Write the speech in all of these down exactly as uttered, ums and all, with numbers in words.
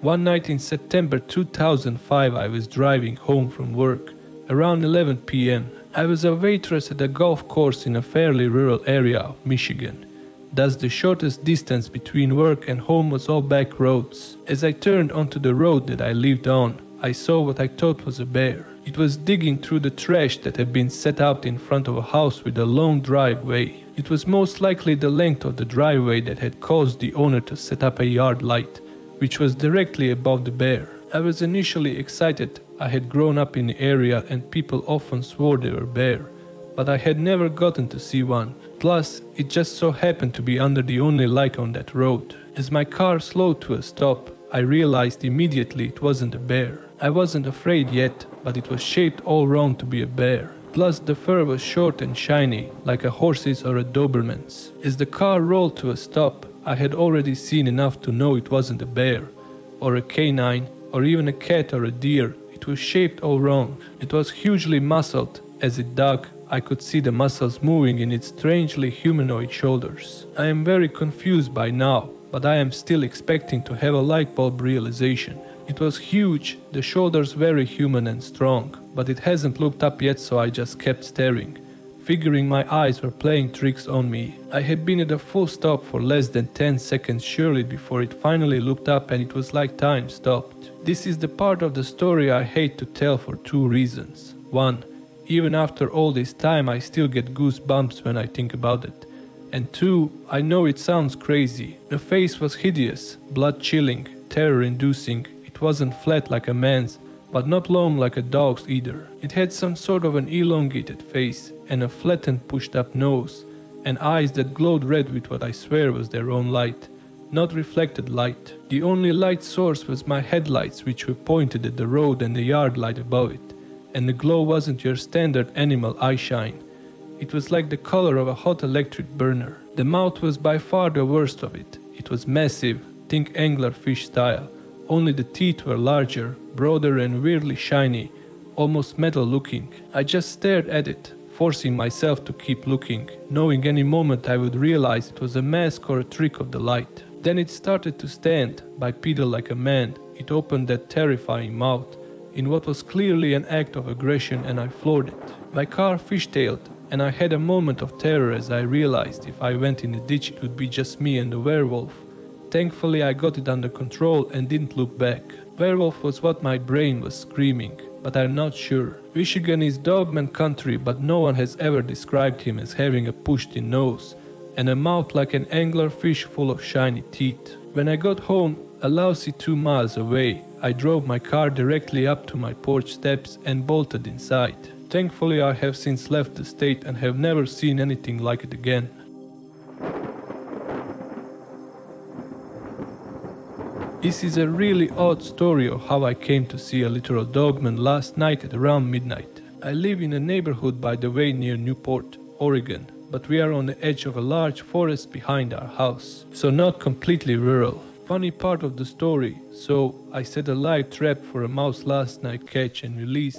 One night in September two thousand five, I was driving home from work. Around eleven p m, I was a waitress at a golf course in a fairly rural area of Michigan. Thus the shortest distance between work and home was all back roads. As I turned onto the road that I lived on, I saw what I thought was a bear. It was digging through the trash that had been set out in front of a house with a long driveway. It was most likely the length of the driveway that had caused the owner to set up a yard light, which was directly above the bear. I was initially excited. I had grown up in the area and people often swore they were bear, but I had never gotten to see one. Plus, it just so happened to be under the only light on that road. As my car slowed to a stop, I realized immediately it wasn't a bear. I wasn't afraid yet, but it was shaped all wrong to be a bear. Plus, the fur was short and shiny, like a horse's or a Doberman's. As the car rolled to a stop, I had already seen enough to know it wasn't a bear, or a canine, or even a cat or a deer. It was shaped all wrong. It was hugely muscled. As it dug, I could see the muscles moving in its strangely humanoid shoulders. I am very confused by now, but I am still expecting to have a light bulb realization. It was huge, the shoulders very human and strong, but it hasn't looked up yet, so I just kept staring, figuring my eyes were playing tricks on me. I had been at a full stop for less than ten seconds surely before it finally looked up, and it was like time stopped. This is the part of the story I hate to tell for two reasons. One, even after all this time I still get goosebumps when I think about it. And two, I know it sounds crazy. The face was hideous, blood-chilling, terror-inducing. It wasn't flat like a man's, but not long like a dog's either. It had some sort of an elongated face and a flattened pushed-up nose and eyes that glowed red with what I swear was their own light, not reflected light. The only light source was my headlights, which were pointed at the road and the yard light above it. And the glow wasn't your standard animal eye shine. It was like the color of a hot electric burner. The mouth was by far the worst of it. It was massive, think anglerfish style. Only the teeth were larger, broader and weirdly shiny, almost metal looking. I just stared at it, forcing myself to keep looking, knowing any moment I would realize it was a mask or a trick of the light. Then it started to stand, bipedal like a man. It opened that terrifying mouth in what was clearly an act of aggression, and I floored it. My car fishtailed, and I had a moment of terror as I realized if I went in the ditch it would be just me and the werewolf. Thankfully I got it under control and didn't look back. Werewolf was what my brain was screaming, but I'm not sure. Michigan is Doberman country, but no one has ever described him as having a pushed-in nose and a mouth like an anglerfish full of shiny teeth. When I got home, a lousy two miles away, I drove my car directly up to my porch steps and bolted inside. Thankfully, I have since left the state and have never seen anything like it again. This is a really odd story of how I came to see a literal dogman last night at around midnight. I live in a neighborhood by the way near Newport, Oregon, but we are on the edge of a large forest behind our house, so not completely rural. Funny part of the story, so I set a live trap for a mouse last night catch and release.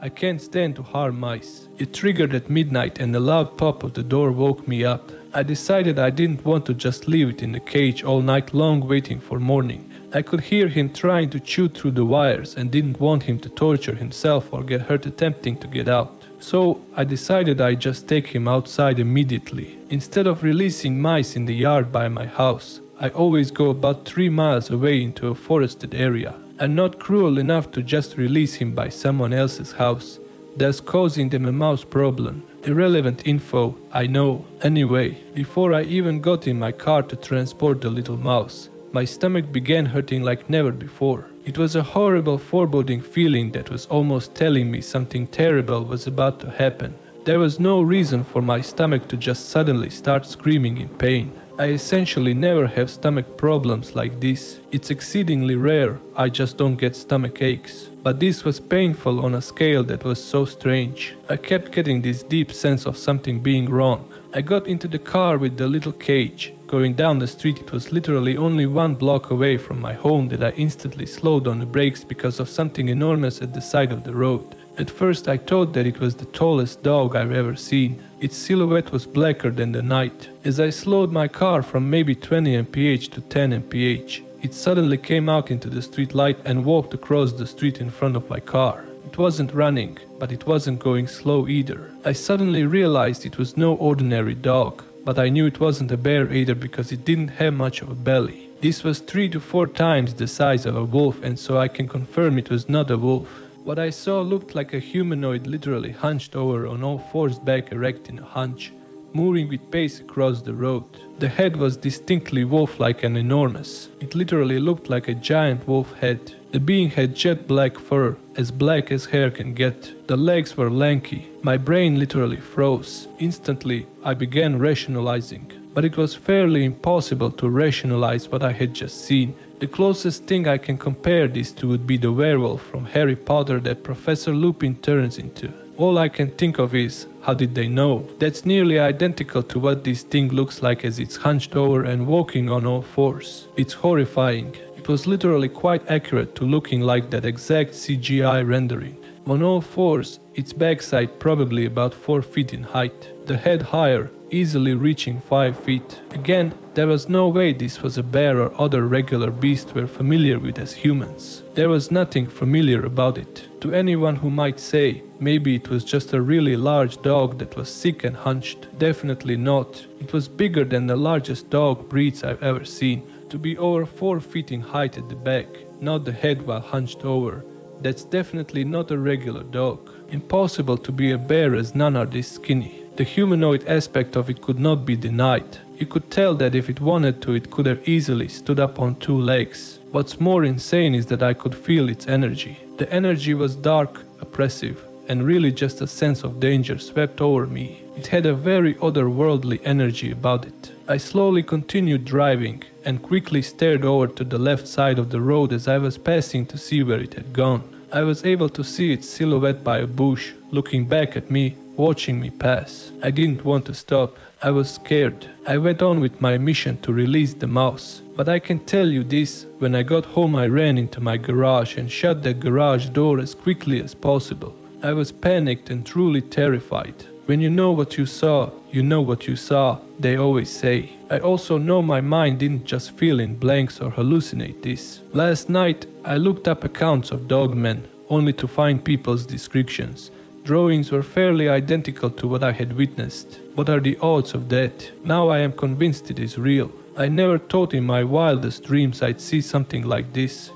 I can't stand to harm mice. It triggered at midnight and the loud pop of the door woke me up. I decided I didn't want to just leave it in the cage all night long waiting for morning. I could hear him trying to chew through the wires and didn't want him to torture himself or get hurt attempting to get out. So I decided I'd just take him outside immediately. Instead of releasing mice in the yard by my house, I always go about three miles away into a forested area. I'm not cruel enough to just release him by someone else's house, thus causing them a mouse problem. Irrelevant info, I know. Anyway, before I even got in my car to transport the little mouse, my stomach began hurting like never before. It was a horrible foreboding feeling that was almost telling me something terrible was about to happen. There was no reason for my stomach to just suddenly start screaming in pain. I essentially never have stomach problems like this. It's exceedingly rare, I just don't get stomach aches. But this was painful on a scale that was so strange. I kept getting this deep sense of something being wrong. I got into the car with the little cage. Going down the street, it was literally only one block away from my home that I instantly slowed on the brakes because of something enormous at the side of the road. At first I thought that it was the tallest dog I've ever seen. Its silhouette was blacker than the night. As I slowed my car from maybe twenty miles per hour to ten miles per hour, It suddenly came out into the street light and walked across the street in front of my car. It wasn't running, but it wasn't going slow either. I suddenly realized it was no ordinary dog, but I knew it wasn't a bear either because it didn't have much of a belly. This was three to four times the size of a wolf, and so I can confirm it was not a wolf. What I saw looked like a humanoid, literally hunched over on all fours, back erect in a hunch, moving with pace across the road. The head was distinctly wolf-like and enormous. It literally looked like a giant wolf head. The being had jet black fur, as black as hair can get. The legs were lanky. My brain literally froze. Instantly, I began rationalizing. But it was fairly impossible to rationalize what I had just seen. The closest thing I can compare this to would be the werewolf from Harry Potter that Professor Lupin turns into. All I can think of is, how did they know? That's nearly identical to what this thing looks like as it's hunched over and walking on all fours. It's horrifying. It was literally quite accurate to looking like that exact C G I rendering. On all fours, its backside probably about four feet in height. The head higher, easily reaching five feet. Again, there was no way this was a bear or other regular beast we're familiar with as humans. There was nothing familiar about it. To anyone who might say, maybe it was just a really large dog that was sick and hunched. Definitely not. It was bigger than the largest dog breeds I've ever seen. To be over four feet in height at the back, not the head while hunched over. That's definitely not a regular dog. Impossible to be a bear as none are this skinny. The humanoid aspect of it could not be denied. You could tell that if it wanted to, it could have easily stood up on two legs. What's more insane is that I could feel its energy. The energy was dark, oppressive, and really just a sense of danger swept over me. It had a very otherworldly energy about it. I slowly continued driving and quickly stared over to the left side of the road as I was passing to see where it had gone. I was able to see its silhouette by a bush, looking back at me, watching me pass. I didn't want to stop. I was scared. I went on with my mission to release the mouse. But I can tell you this, when I got home I ran into my garage and shut the garage door as quickly as possible. I was panicked and truly terrified. When you know what you saw, you know what you saw, they always say. I also know my mind didn't just fill in blanks or hallucinate this. Last night, I looked up accounts of dogmen, only to find people's descriptions. Drawings were fairly identical to what I had witnessed. What are the odds of that? Now I am convinced it is real. I never thought in my wildest dreams I'd see something like this.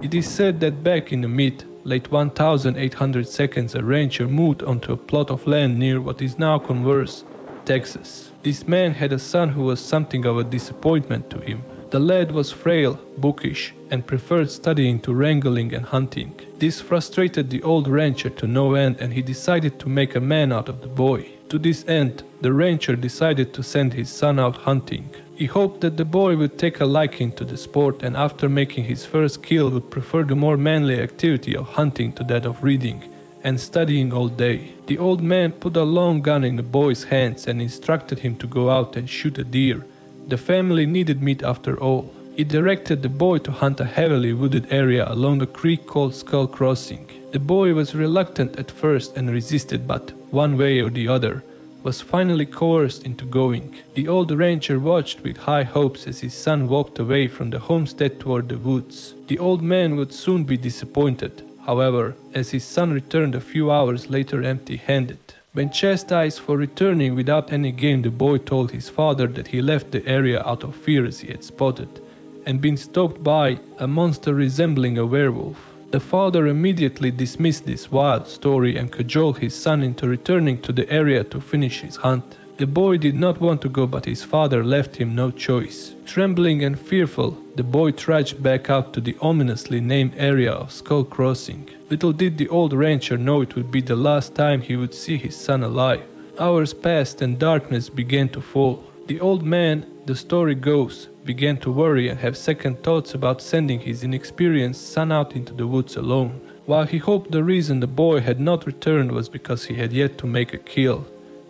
It is said that back in the mid-late eighteen hundred seconds a rancher moved onto a plot of land near what is now Converse, Texas. This man had a son who was something of a disappointment to him. The lad was frail, bookish, and preferred studying to wrangling and hunting. This frustrated the old rancher to no end, and he decided to make a man out of the boy. To this end, the rancher decided to send his son out hunting. He hoped that the boy would take a liking to the sport and after making his first kill would prefer the more manly activity of hunting to that of reading and studying all day. The old man put a long gun in the boy's hands and instructed him to go out and shoot a deer. The family needed meat after all. He directed the boy to hunt a heavily wooded area along a creek called Skull Crossing. The boy was reluctant at first and resisted, but one way or the other, was finally coerced into going. The old rancher watched with high hopes as his son walked away from the homestead toward the woods. The old man would soon be disappointed, however, as his son returned a few hours later empty-handed. When chastised for returning without any game, the boy told his father that he left the area out of fear as he had spotted and been stalked by a monster resembling a werewolf. The father immediately dismissed this wild story and cajoled his son into returning to the area to finish his hunt. The boy did not want to go, but his father left him no choice. Trembling and fearful, the boy trudged back out to the ominously named area of Skull Crossing. Little did the old rancher know it would be the last time he would see his son alive. Hours passed and darkness began to fall. The old man, the story goes, began to worry and have second thoughts about sending his inexperienced son out into the woods alone. While he hoped the reason the boy had not returned was because he had yet to make a kill,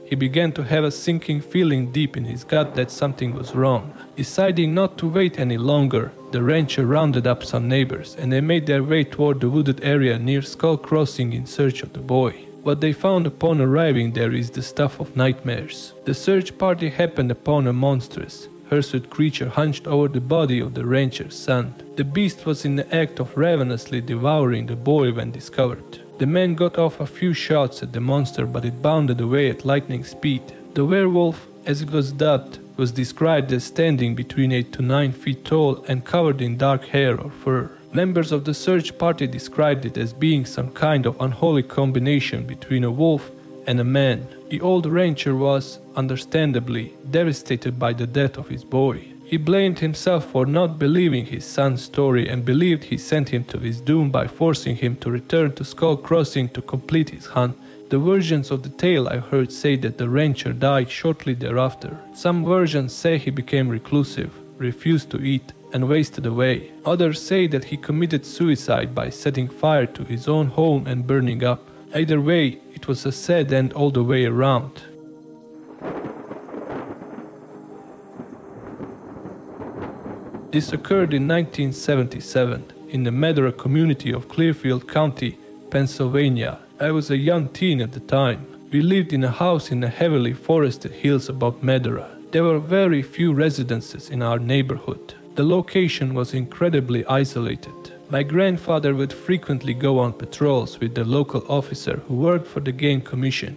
he began to have a sinking feeling deep in his gut that something was wrong. Deciding not to wait any longer, the rancher rounded up some neighbors and they made their way toward the wooded area near Skull Crossing in search of the boy. What they found upon arriving there is the stuff of nightmares. The search party happened upon a monstrous, hirsute creature hunched over the body of the rancher's son. The beast was in the act of ravenously devouring the boy when discovered. The man got off a few shots at the monster, but it bounded away at lightning speed. The werewolf, as it was dubbed, was described as standing between eight to nine feet tall and covered in dark hair or fur. Members of the search party described it as being some kind of unholy combination between a wolf and a man. The old rancher was, understandably, devastated by the death of his boy. He blamed himself for not believing his son's story and believed he sent him to his doom by forcing him to return to Skull Crossing to complete his hunt. The versions of the tale I heard say that the rancher died shortly thereafter. Some versions say he became reclusive, refused to eat, and wasted away. Others say that he committed suicide by setting fire to his own home and burning up. Either way, it was a sad end all the way around. This occurred in nineteen seventy-seven, in the Madara community of Clearfield County, Pennsylvania. I was a young teen at the time. We lived in a house in the heavily forested hills above Madara. There were very few residences in our neighborhood. The location was incredibly isolated. My grandfather would frequently go on patrols with the local officer who worked for the Game Commission.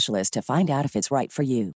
to find out if it's right for you.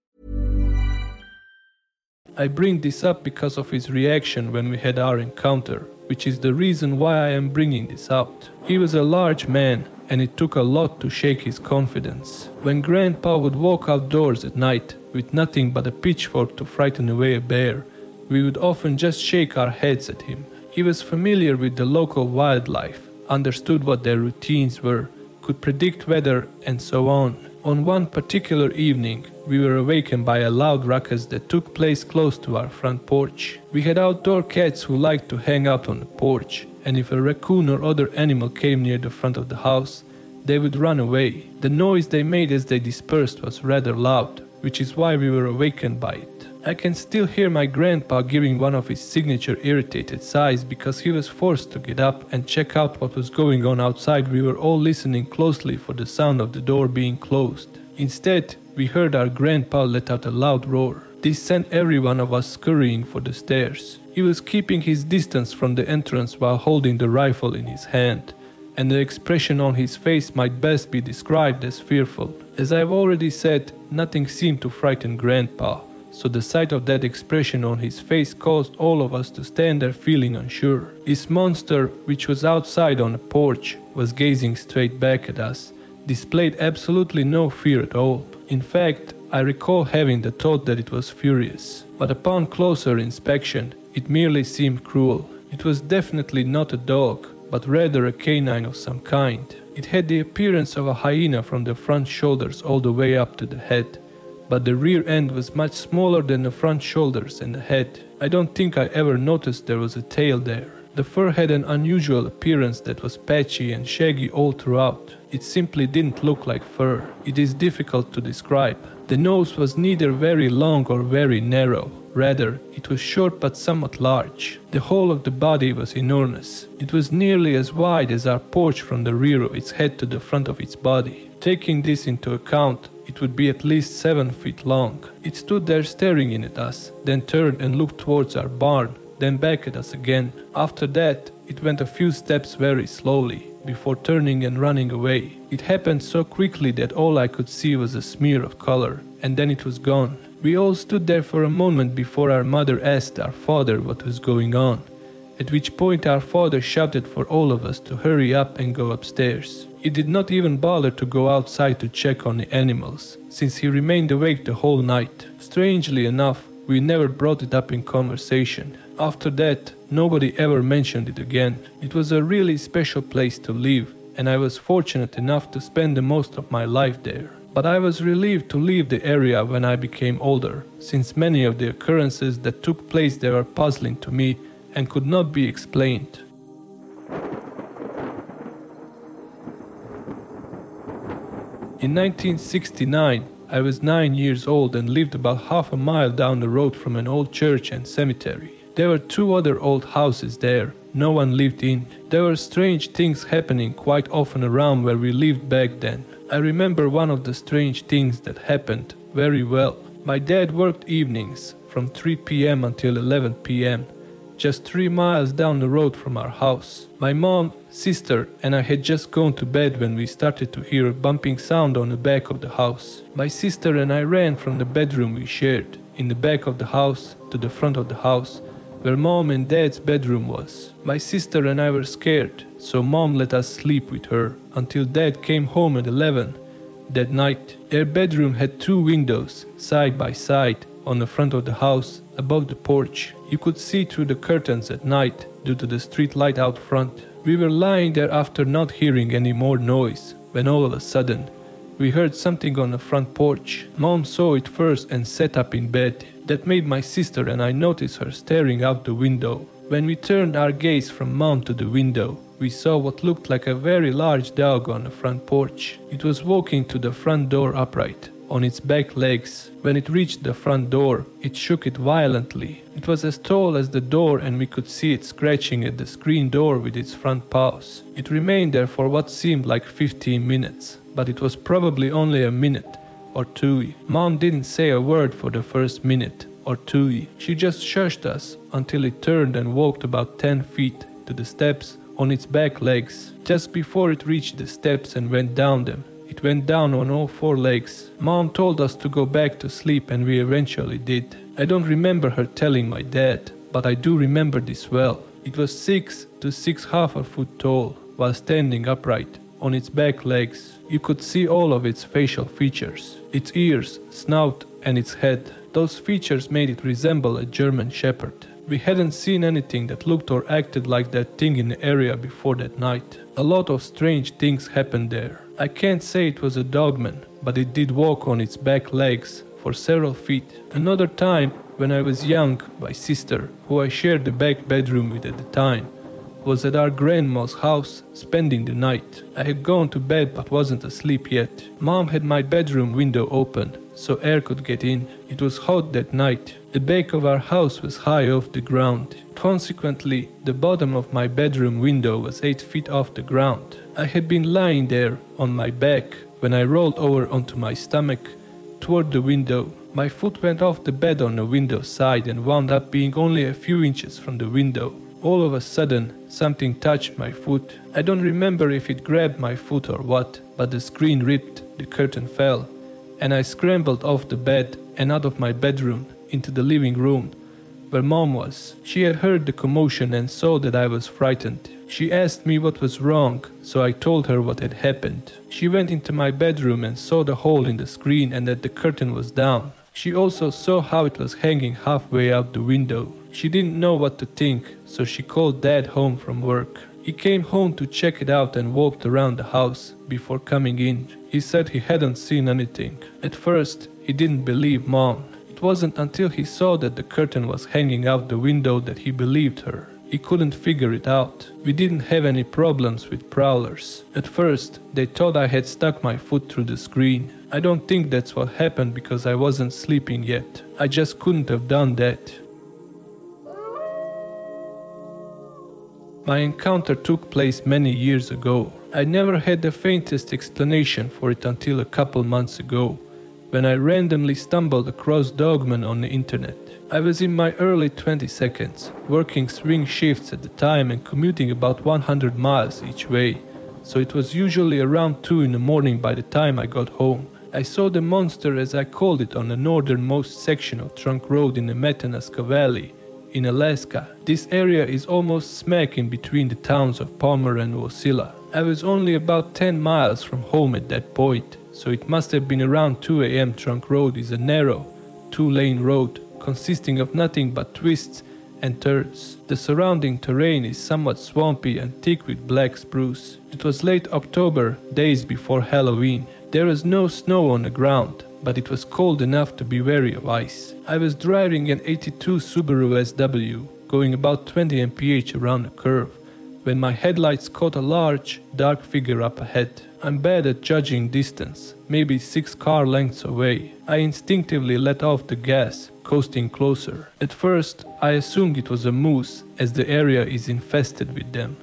I bring this up because of his reaction when we had our encounter, which is the reason why I am bringing this out. He was a large man, and it took a lot to shake his confidence. When Grandpa would walk outdoors at night with nothing but a pitchfork to frighten away a bear, we would often just shake our heads at him. He was familiar with the local wildlife, understood what their routines were, could predict weather, and so on. On one particular evening, we were awakened by a loud ruckus that took place close to our front porch. We had outdoor cats who liked to hang out on the porch, and if a raccoon or other animal came near the front of the house, they would run away. The noise they made as they dispersed was rather loud, which is why we were awakened by it. I can still hear my grandpa giving one of his signature irritated sighs because he was forced to get up and check out what was going on outside. We were all listening closely for the sound of the door being closed. Instead, we heard our grandpa let out a loud roar. This sent every one of us scurrying for the stairs. He was keeping his distance from the entrance while holding the rifle in his hand, and the expression on his face might best be described as fearful. As I've already said, nothing seemed to frighten Grandpa, so the sight of that expression on his face caused all of us to stand there feeling unsure. This monster, which was outside on the porch, was gazing straight back at us, displayed absolutely no fear at all. In fact, I recall having the thought that it was furious, but upon closer inspection, it merely seemed cruel. It was definitely not a dog, but rather a canine of some kind. It had the appearance of a hyena from the front shoulders all the way up to the head, but the rear end was much smaller than the front shoulders and the head. I don't think I ever noticed there was a tail there. The fur had an unusual appearance that was patchy and shaggy all throughout. It simply didn't look like fur. It is difficult to describe. The nose was neither very long or very narrow. Rather, it was short but somewhat large. The whole of the body was enormous. It was nearly as wide as our porch from the rear of its head to the front of its body. Taking this into account, it would be at least seven feet long. It stood there staring in at us, then turned and looked towards our barn, then back at us again. After that, it went a few steps very slowly, before turning and running away. It happened so quickly that all I could see was a smear of color, and then it was gone. We all stood there for a moment before our mother asked our father what was going on, at which point our father shouted for all of us to hurry up and go upstairs. He did not even bother to go outside to check on the animals, since he remained awake the whole night. Strangely enough, we never brought it up in conversation. After that, nobody ever mentioned it again. It was a really special place to live, and I was fortunate enough to spend the most of my life there. But I was relieved to leave the area when I became older, since many of the occurrences that took place there are puzzling to me and could not be explained. In nineteen sixty-nine, I was nine years old and lived about half a mile down the road from an old church and cemetery. There were two other old houses there, no one lived in. There were strange things happening quite often around where we lived back then. I remember one of the strange things that happened very well. My dad worked evenings from three p m until eleven p m, just three miles down the road from our house. My mom, sister and I had just gone to bed when we started to hear a bumping sound on the back of the house. My sister and I ran from the bedroom we shared, in the back of the house to the front of the house, where mom and dad's bedroom was. My sister and I were scared, so mom let us sleep with her until dad came home at eleven that night. Their bedroom had two windows, side by side, on the front of the house, above the porch. You could see through the curtains at night due to the street light out front. We were lying there after not hearing any more noise, when all of a sudden, we heard something on the front porch. Mom saw it first and sat up in bed. That made my sister and I notice her staring out the window. When we turned our gaze from mom to the window, we saw what looked like a very large dog on the front porch. It was walking to the front door upright, on its back legs. When it reached the front door, it shook it violently. It was as tall as the door and we could see it scratching at the screen door with its front paws. It remained there for what seemed like fifteen minutes, but it was probably only a minute or two. Mom didn't say a word for the first minute or two. She just shushed us until it turned and walked about ten feet to the steps on its back legs. Just before it reached the steps and went down them, it went down on all four legs. Mom told us to go back to sleep and we eventually did. I don't remember her telling my dad, but I do remember this well. It was six to six half a foot tall, while standing upright, on its back legs. You could see all of its facial features, its ears, snout and its head. Those features made it resemble a German Shepherd. We hadn't seen anything that looked or acted like that thing in the area before that night. A lot of strange things happened there. I can't say it was a dogman, but it did walk on its back legs for several feet. Another time, when I was young, my sister, who I shared the back bedroom with at the time, was at our grandma's house spending the night. I had gone to bed but wasn't asleep yet. Mom had my bedroom window open, so air could get in. It was hot that night. The back of our house was high off the ground. Consequently, the bottom of my bedroom window was eight feet off the ground. I had been lying there on my back when I rolled over onto my stomach toward the window. My foot went off the bed on the window side and wound up being only a few inches from the window. All of a sudden, something touched my foot. I don't remember if it grabbed my foot or what, but the screen ripped, the curtain fell, and I scrambled off the bed and out of my bedroom into the living room where mom was. She had heard the commotion and saw that I was frightened. She asked me what was wrong, so I told her what had happened. She went into my bedroom and saw the hole in the screen and that the curtain was down. She also saw how it was hanging halfway out the window. She didn't know what to think, so she called dad home from work. He came home to check it out and walked around the house before coming in. He said he hadn't seen anything. At first, he didn't believe mom. It wasn't until he saw that the curtain was hanging out the window that he believed her. He couldn't figure it out. We didn't have any problems with prowlers. At first, they thought I had stuck my foot through the screen. I don't think that's what happened because I wasn't sleeping yet. I just couldn't have done that. My encounter took place many years ago. I never had the faintest explanation for it until a couple months ago, when I randomly stumbled across dogmen on the internet. I was in my early twenty-seconds, working swing shifts at the time and commuting about one hundred miles each way, so it was usually around two in the morning by the time I got home. I saw the monster, as I called it, on the northernmost section of Trunk Road in the Matanuska Valley in Alaska. This area is almost smack in between the towns of Palmer and Wasilla. I was only about ten miles from home at that point, so it must have been around two a m Trunk Road is a narrow, two-lane road consisting of nothing but twists and turns. The surrounding terrain is somewhat swampy and thick with black spruce. It was late October, days before Halloween. There was no snow on the ground, but it was cold enough to be wary of ice. I was driving an eighty-two Subaru S W, going about twenty miles per hour around the curve, when my headlights caught a large, dark figure up ahead. I'm bad at judging distance, maybe six car lengths away. I instinctively let off the gas, coasting closer. At first, I assumed it was a moose, as the area is infested with them.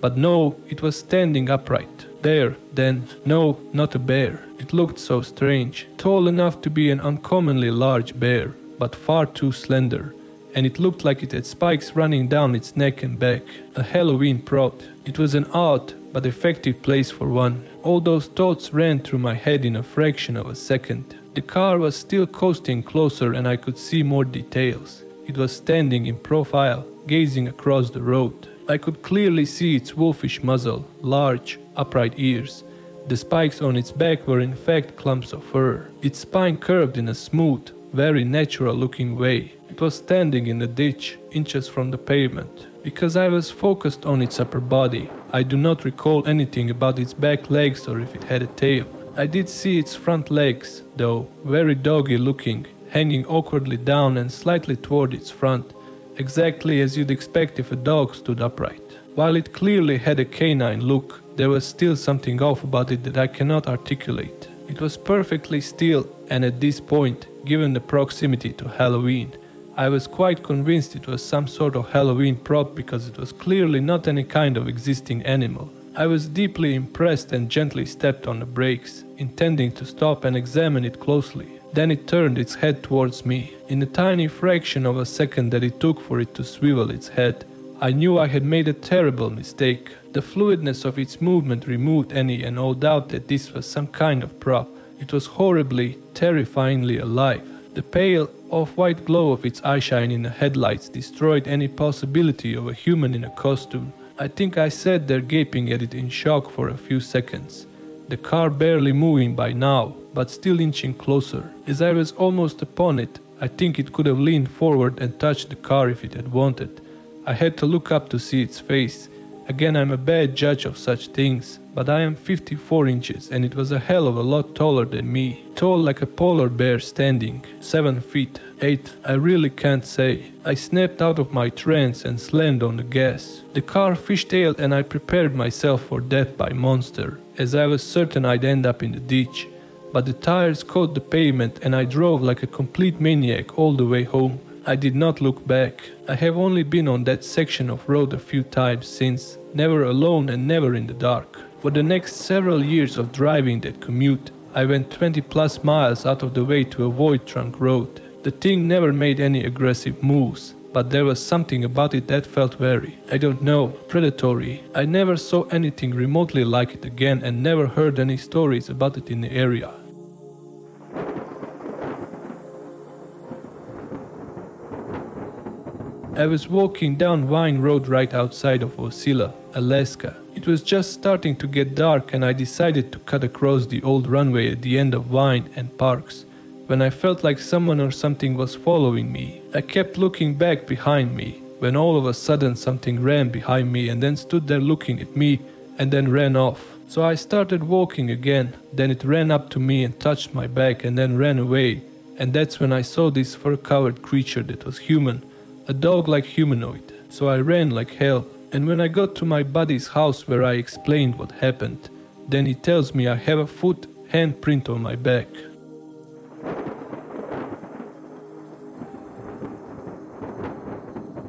But no, it was standing upright. There, then, no, not a bear. It looked so strange. Tall enough to be an uncommonly large bear, but far too slender. And it looked like it had spikes running down its neck and back. A Halloween prop. It was an odd, but effective place for one. All those thoughts ran through my head in a fraction of a second. The car was still coasting closer and I could see more details. It was standing in profile, gazing across the road. I could clearly see its wolfish muzzle, large, upright ears. The spikes on its back were in fact clumps of fur. Its spine curved in a smooth, very natural-looking way. It was standing in the ditch, inches from the pavement. Because I was focused on its upper body, I do not recall anything about its back legs or if it had a tail. I did see its front legs, though, very doggy looking, hanging awkwardly down and slightly toward its front, exactly as you'd expect if a dog stood upright. While it clearly had a canine look, there was still something off about it that I cannot articulate. It was perfectly still, and at this point, given the proximity to Halloween, I was quite convinced it was some sort of Halloween prop because it was clearly not any kind of existing animal. I was deeply impressed and gently stepped on the brakes, intending to stop and examine it closely. Then it turned its head towards me. In the tiny fraction of a second that it took for it to swivel its head, I knew I had made a terrible mistake. The fluidness of its movement removed any and all doubt that this was some kind of prop. It was horribly, terrifyingly alive. The pale, off-white glow of its eyeshine in the headlights destroyed any possibility of a human in a costume. I think I sat there gaping at it in shock for a few seconds, the car barely moving by now, but still inching closer. As I was almost upon it, I think it could have leaned forward and touched the car if it had wanted. I had to look up to see its face. Again, I'm a bad judge of such things, but I am fifty-four inches and it was a hell of a lot taller than me. Tall like a polar bear standing, seven feet eight, I really can't say. I snapped out of my trance and slammed on the gas. The car fishtailed and I prepared myself for death by monster, as I was certain I'd end up in the ditch. But the tires caught the pavement and I drove like a complete maniac all the way home. I did not look back. I have only been on that section of road a few times since, never alone and never in the dark. For the next several years of driving that commute, I went twenty plus miles out of the way to avoid Trunk Road. The thing never made any aggressive moves, but there was something about it that felt very, I don't know, predatory. I never saw anything remotely like it again and never heard any stories about it in the area. I was walking down Wine Road right outside of Osila, Alaska. It was just starting to get dark and I decided to cut across the old runway at the end of Vine and Parks, when I felt like someone or something was following me. I kept looking back behind me, when all of a sudden something ran behind me and then stood there looking at me and then ran off. So I started walking again, then it ran up to me and touched my back and then ran away, and that's when I saw this fur-covered creature that was human. A dog-like humanoid, so I ran like hell, and when I got to my buddy's house where I explained what happened, then he tells me I have a foot handprint on my back.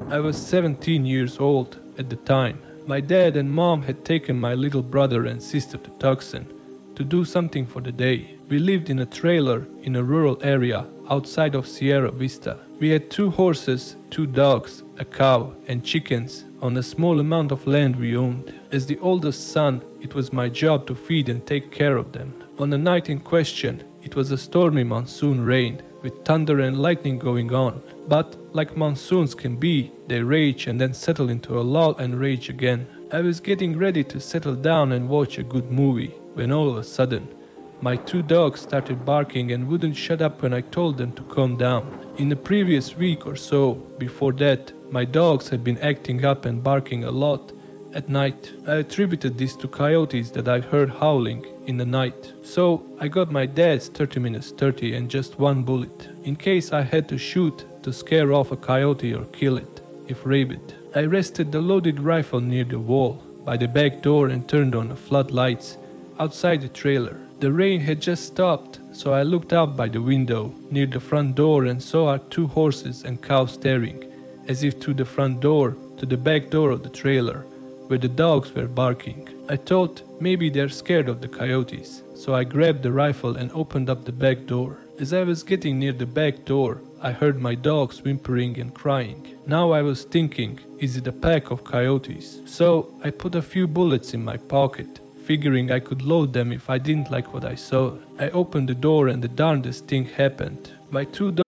I was seventeen years old at the time. My dad and mom had taken my little brother and sister to Tucson to do something for the day. We lived in a trailer in a rural area outside of Sierra Vista. We had two horses, two dogs, a cow, and chickens, on a small amount of land we owned. As the oldest son, it was my job to feed and take care of them. On the night in question, it was a stormy monsoon rain, with thunder and lightning going on, but, like monsoons can be, they rage and then settle into a lull and rage again. I was getting ready to settle down and watch a good movie, when all of a sudden, my two dogs started barking and wouldn't shut up when I told them to calm down. In the previous week or so, before that, my dogs had been acting up and barking a lot at night. I attributed this to coyotes that I heard howling in the night. So I got my dad's thirty minutes thirty and just one bullet, in case I had to shoot to scare off a coyote or kill it, if rabid. I rested the loaded rifle near the wall, by the back door, and turned on the floodlights outside the trailer. The rain had just stopped, so I looked out by the window near the front door and saw our two horses and cow staring, as if through the front door, to the back door of the trailer, where the dogs were barking. I thought maybe they're scared of the coyotes, so I grabbed the rifle and opened up the back door. As I was getting near the back door, I heard my dogs whimpering and crying. Now I was thinking, is it a pack of coyotes? So I put a few bullets in my pocket, figuring I could load them if I didn't like what I saw. I opened the door and the darndest thing happened. My two dogs...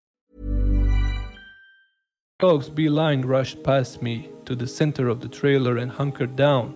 Dogs beeline rushed past me to the center of the trailer and hunkered down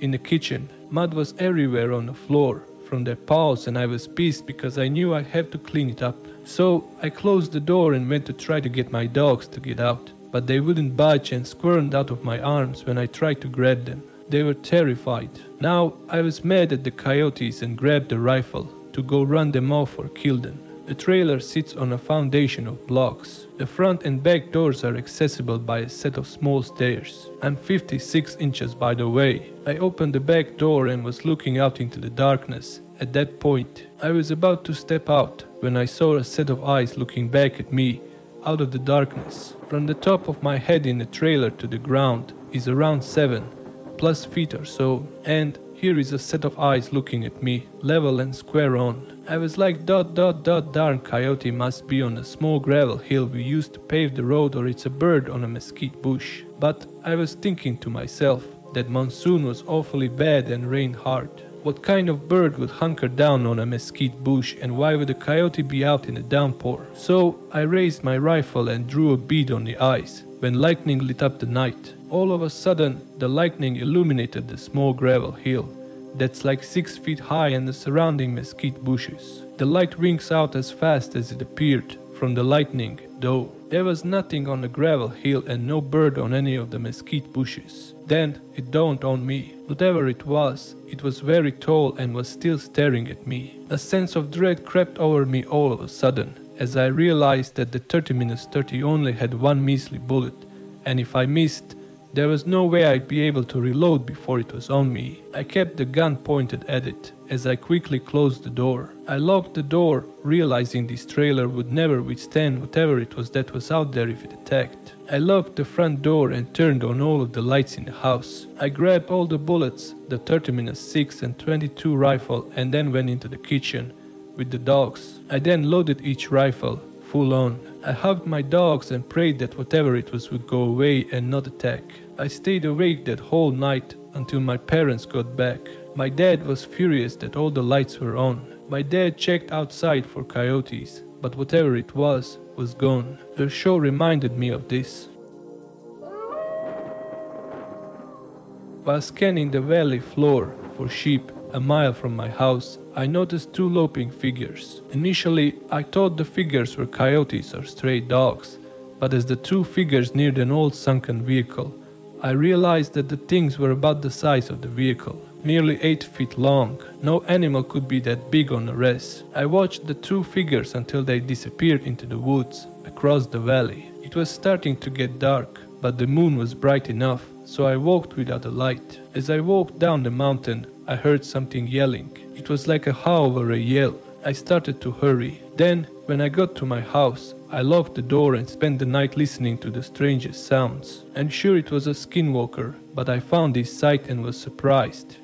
in the kitchen. Mud was everywhere on the floor from their paws, and I was pissed because I knew I had to clean it up. So I closed the door and went to try to get my dogs to get out, but they wouldn't budge and squirmed out of my arms when I tried to grab them. They were terrified. Now I was mad at the coyotes and grabbed the rifle to go run them off or kill them. The trailer sits on a foundation of blocks. The front and back doors are accessible by a set of small stairs. I'm fifty-six inches by the way. I opened the back door and was looking out into the darkness. At that point, I was about to step out when I saw a set of eyes looking back at me out of the darkness. From the top of my head in the trailer to the ground is around seven plus feet or so, and here is a set of eyes looking at me, level and square on. I was like dot dot dot darn coyote must be on a small gravel hill we used to pave the road, or it's a bird on a mesquite bush. But I was thinking to myself that monsoon was awfully bad and rained hard. What kind of bird would hunker down on a mesquite bush, and why would a coyote be out in a downpour? So I raised my rifle and drew a bead on the eyes when lightning lit up the night. All of a sudden, the lightning illuminated the small gravel hill that's like six feet high and the surrounding mesquite bushes. The light winks out as fast as it appeared from the lightning, though. There was nothing on the gravel hill and no bird on any of the mesquite bushes. Then it dawned on me. Whatever it was, it was very tall and was still staring at me. A sense of dread crept over me all of a sudden, as I realized that the thirty minus thirty only had one measly bullet, and if I missed, there was no way I'd be able to reload before it was on me. I kept the gun pointed at it, as I quickly closed the door. I locked the door, realizing this trailer would never withstand whatever it was that was out there if it attacked. I locked the front door and turned on all of the lights in the house. I grabbed all the bullets, the thirty minus six and twenty-two rifle, and then went into the kitchen with the dogs. I then loaded each rifle, full on. I hugged my dogs and prayed that whatever it was would go away and not attack. I stayed awake that whole night until my parents got back. My dad was furious that all the lights were on. My dad checked outside for coyotes, but whatever it was, was gone. The show reminded me of this. While scanning the valley floor for sheep a mile from my house, I noticed two loping figures. Initially, I thought the figures were coyotes or stray dogs, but as the two figures neared an old sunken vehicle, I realized that the things were about the size of the vehicle, nearly eight feet long. No animal could be that big on a res. I watched the two figures until they disappeared into the woods across the valley. It was starting to get dark, but the moon was bright enough, so I walked without a light. As I walked down the mountain, I heard something yelling. It was like a howl or a yell. I started to hurry. Then, when I got to my house, I locked the door and spent the night listening to the strangest sounds. I'm sure it was a skinwalker, but I found this sight and was surprised.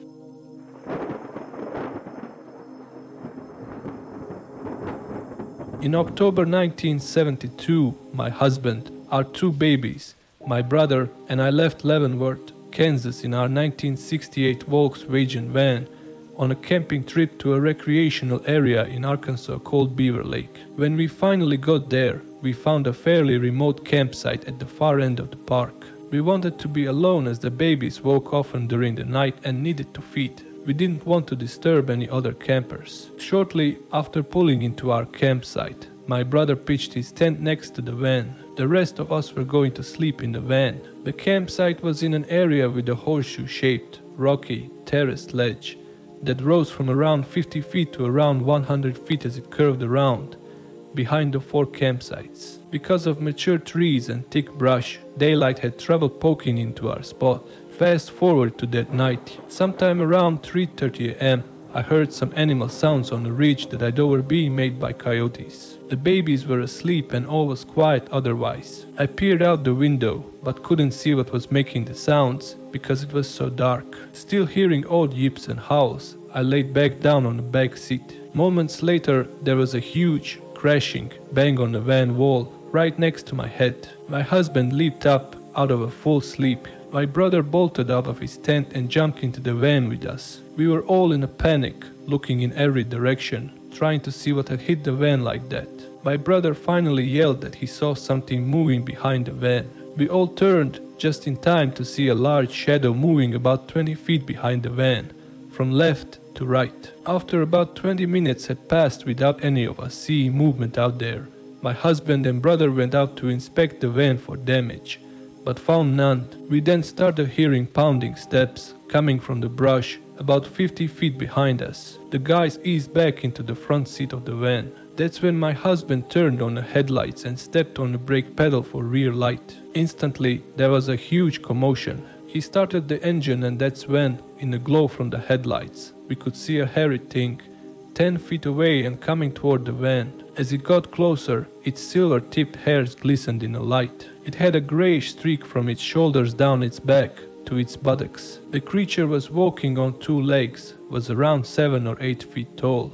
In October nineteen seventy-two, my husband, our two babies, my brother, and I left Leavenworth, Kansas in our nineteen sixty-eight Volkswagen van on a camping trip to a recreational area in Arkansas called Beaver Lake. When we finally got there, we found a fairly remote campsite at the far end of the park. We wanted to be alone as the babies woke often during the night and needed to feed. We didn't want to disturb any other campers. Shortly after pulling into our campsite, my brother pitched his tent next to the van. The rest of us were going to sleep in the van. The campsite was in an area with a horseshoe-shaped, rocky, terraced ledge that rose from around fifty feet to around one hundred feet as it curved around, behind the four campsites. Because of mature trees and thick brush, daylight had trouble poking into our spot. Fast forward to that night. Sometime around three thirty a m, I heard some animal sounds on the ridge that I thought were being made by coyotes. The babies were asleep and all was quiet otherwise. I peered out the window, but couldn't see what was making the sounds because it was so dark. Still hearing odd yips and howls, I laid back down on the back seat. Moments later, there was a huge, crashing bang on the van wall right next to my head. My husband leaped up out of a full sleep. My brother bolted out of his tent and jumped into the van with us. We were all in a panic, looking in every direction, trying to see what had hit the van like that. My brother finally yelled that he saw something moving behind the van. We all turned just in time to see a large shadow moving about twenty feet behind the van, from left to right. After about twenty minutes had passed without any of us seeing movement out there, my husband and brother went out to inspect the van for damage, but found none. We then started hearing pounding steps coming from the brush about fifty feet behind us. The guys eased back into the front seat of the van. That's when my husband turned on the headlights and stepped on the brake pedal for rear light. Instantly, there was a huge commotion. He started the engine and that's when, in the glow from the headlights, we could see a hairy thing, ten feet away and coming toward the van. As it got closer, its silver-tipped hairs glistened in the light. It had a grayish streak from its shoulders down its back to its buttocks. The creature was walking on two legs, was around seven or eight feet tall,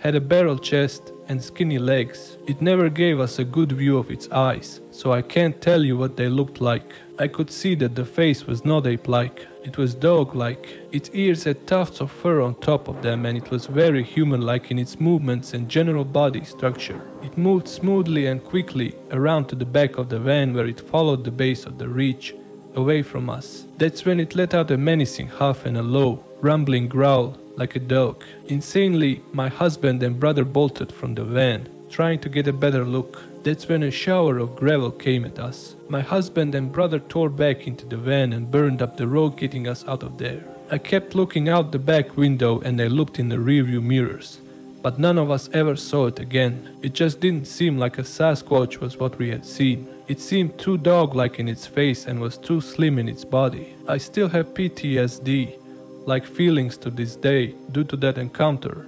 had a barrel chest and skinny legs. It never gave us a good view of its eyes, so I can't tell you what they looked like. I could see that the face was not ape-like, it was dog-like. Its ears had tufts of fur on top of them and it was very human-like in its movements and general body structure. It moved smoothly and quickly around to the back of the van where it followed the base of the ridge, away from us. That's when it let out a menacing huff and a low, rumbling growl like a dog. Insanely, my husband and brother bolted from the van, trying to get a better look. That's when a shower of gravel came at us. My husband and brother tore back into the van and burned up the road getting us out of there. I kept looking out the back window and I looked in the rearview mirrors, but none of us ever saw it again. It just didn't seem like a Sasquatch was what we had seen. It seemed too dog-like in its face and was too slim in its body. I still have P T S D, like feelings to this day, due to that encounter.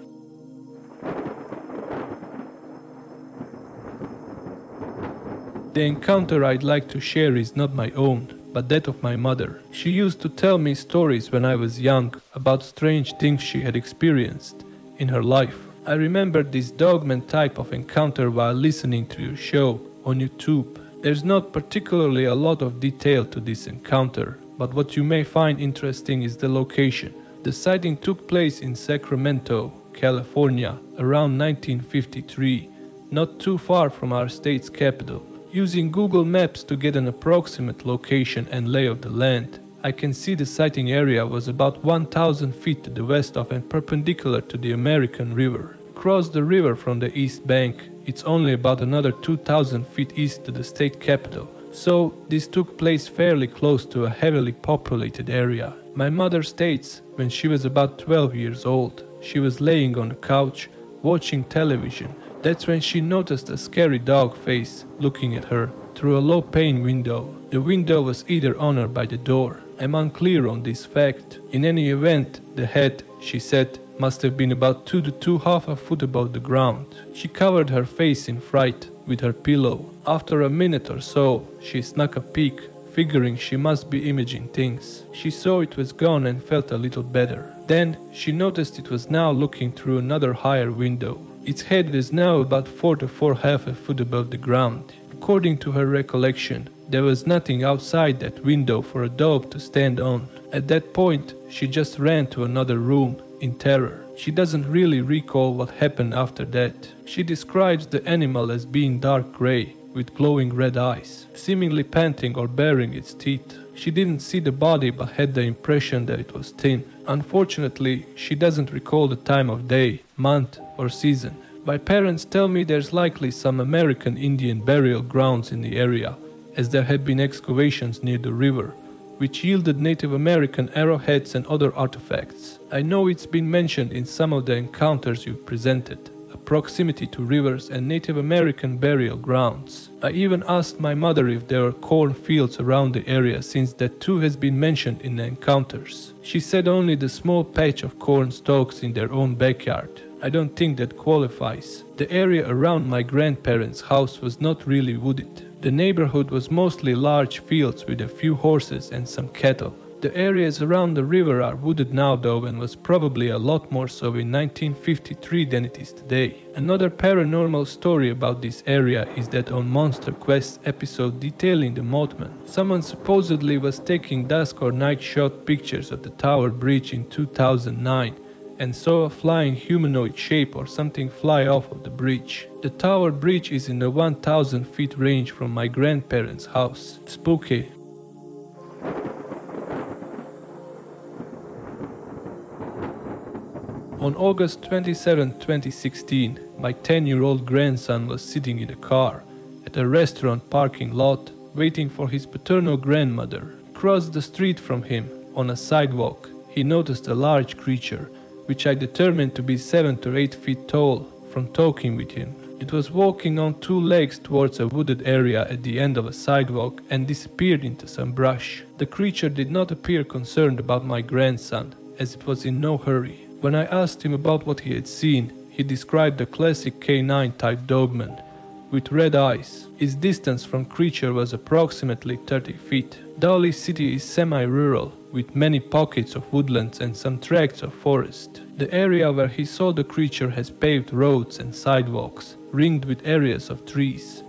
The encounter I'd like to share is not my own, but that of my mother. She used to tell me stories when I was young about strange things she had experienced in her life. I remember this dogman type of encounter while listening to your show on YouTube. There's not particularly a lot of detail to this encounter, but what you may find interesting is the location. The sighting took place in Sacramento, California, around nineteen fifty-three, not too far from our state's capital. Using Google Maps to get an approximate location and lay of the land, I can see the sighting area was about one thousand feet to the west of and perpendicular to the American River. Cross the river from the east bank, it's only about another two thousand feet east to the state capital. So this took place fairly close to a heavily populated area. My mother states when she was about twelve years old, she was laying on a couch, watching television. That's when she noticed a scary dog face looking at her through a low-pane window. The window was either on or by the door. I'm unclear on this fact. In any event, the head, she said, must have been about two to two half a foot above the ground. She covered her face in fright with her pillow. After a minute or so, she snuck a peek, figuring she must be imaging things. She saw it was gone and felt a little better. Then she noticed it was now looking through another higher window. Its head was now about four to four half a foot above the ground. According to her recollection, there was nothing outside that window for a dog to stand on. At that point, she just ran to another room in terror. She doesn't really recall what happened after that. She describes the animal as being dark grey, with glowing red eyes, seemingly panting or baring its teeth. She didn't see the body but had the impression that it was thin. Unfortunately, she doesn't recall the time of day, month or season. My parents tell me there's likely some American Indian burial grounds in the area, as there had been excavations near the river, which yielded Native American arrowheads and other artifacts. I know it's been mentioned in some of the encounters you've presented, a proximity to rivers and Native American burial grounds. I even asked my mother if there are cornfields around the area, since that too has been mentioned in the encounters. She said only the small patch of corn stalks in their own backyard. I don't think that qualifies. The area around my grandparents' house was not really wooded. The neighborhood was mostly large fields with a few horses and some cattle. The areas around the river are wooded now though, and was probably a lot more so in nineteen fifty-three than it is today. Another paranormal story about this area is that on Monster Quest episode detailing the Mothman, someone supposedly was taking dusk or night shot pictures of the Tower Bridge in two thousand nine. And saw a flying humanoid shape or something fly off of the bridge. The Tower Bridge is in the one thousand feet range from my grandparents' house. Spooky. On August twenty-seventh, twenty sixteen, my ten-year-old grandson was sitting in a car at a restaurant parking lot waiting for his paternal grandmother. Across the street from him, on a sidewalk, he noticed a large creature which I determined to be seven to eight feet tall from talking with him. It was walking on two legs towards a wooded area at the end of a sidewalk and disappeared into some brush. The creature did not appear concerned about my grandson, as it was in no hurry. When I asked him about what he had seen, he described a classic canine type dogman with red eyes. Its distance from creature was approximately thirty feet. Dali City is semi-rural, with many pockets of woodlands and some tracts of forest. The area where he saw the creature has paved roads and sidewalks, ringed with areas of trees.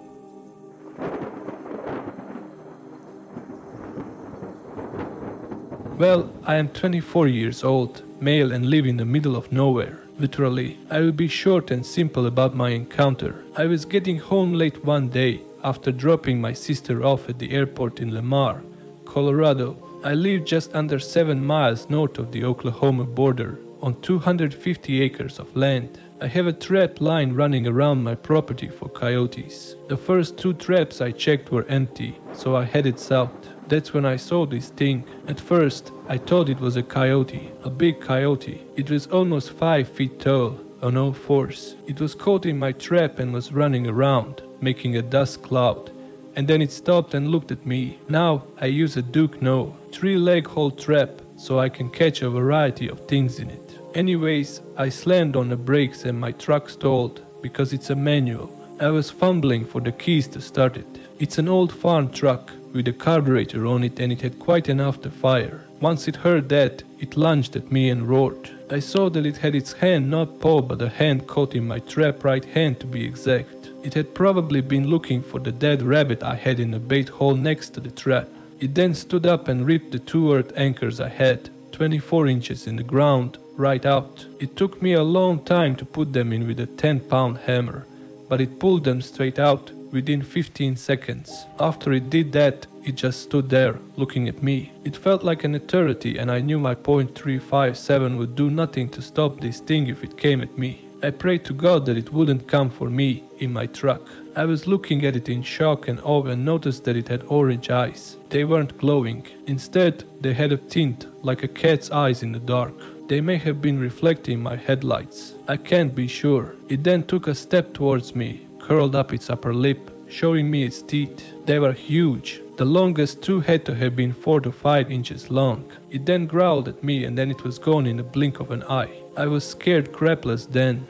Well, I am twenty-four years old, male, and live in the middle of nowhere. Literally. I will be short and simple about my encounter. I was getting home late one day after dropping my sister off at the airport in Lamar, Colorado. I live just under seven miles north of the Oklahoma border on two hundred fifty acres of land. I have a trap line running around my property for coyotes. The first two traps I checked were empty, so I headed south. That's when I saw this thing. At first, I thought it was a coyote, a big coyote. It was almost five feet tall, on all fours. It was caught in my trap and was running around, making a dust cloud. And then it stopped and looked at me. Now I use a Duke No, three-leg hold trap, so I can catch a variety of things in it. Anyways, I slammed on the brakes and my truck stalled, because it's a manual. I was fumbling for the keys to start it. It's an old farm truck with a carburetor on it, and it had quite an afterfire. Once it heard that, it lunged at me and roared. I saw that it had its hand, not paw, but a hand caught in my trap, right hand to be exact. It had probably been looking for the dead rabbit I had in the bait hole next to the trap. It then stood up and ripped the two earth anchors I had, twenty-four inches in the ground, right out. It took me a long time to put them in with a ten-pound hammer, but it pulled them straight out within fifteen seconds. After it did that, it just stood there, looking at me. It felt like an eternity, and I knew my point three five seven would do nothing to stop this thing if it came at me. I prayed to God that it wouldn't come for me in my truck. I was looking at it in shock and awe and noticed that it had orange eyes. They weren't glowing. Instead, they had a tint, like a cat's eyes in the dark. They may have been reflecting my headlights. I can't be sure. It then took a step towards me, curled up its upper lip, showing me its teeth. They were huge. The longest two had to have been four to five inches long. It then growled at me, and then it was gone in the blink of an eye. I was scared crapless then.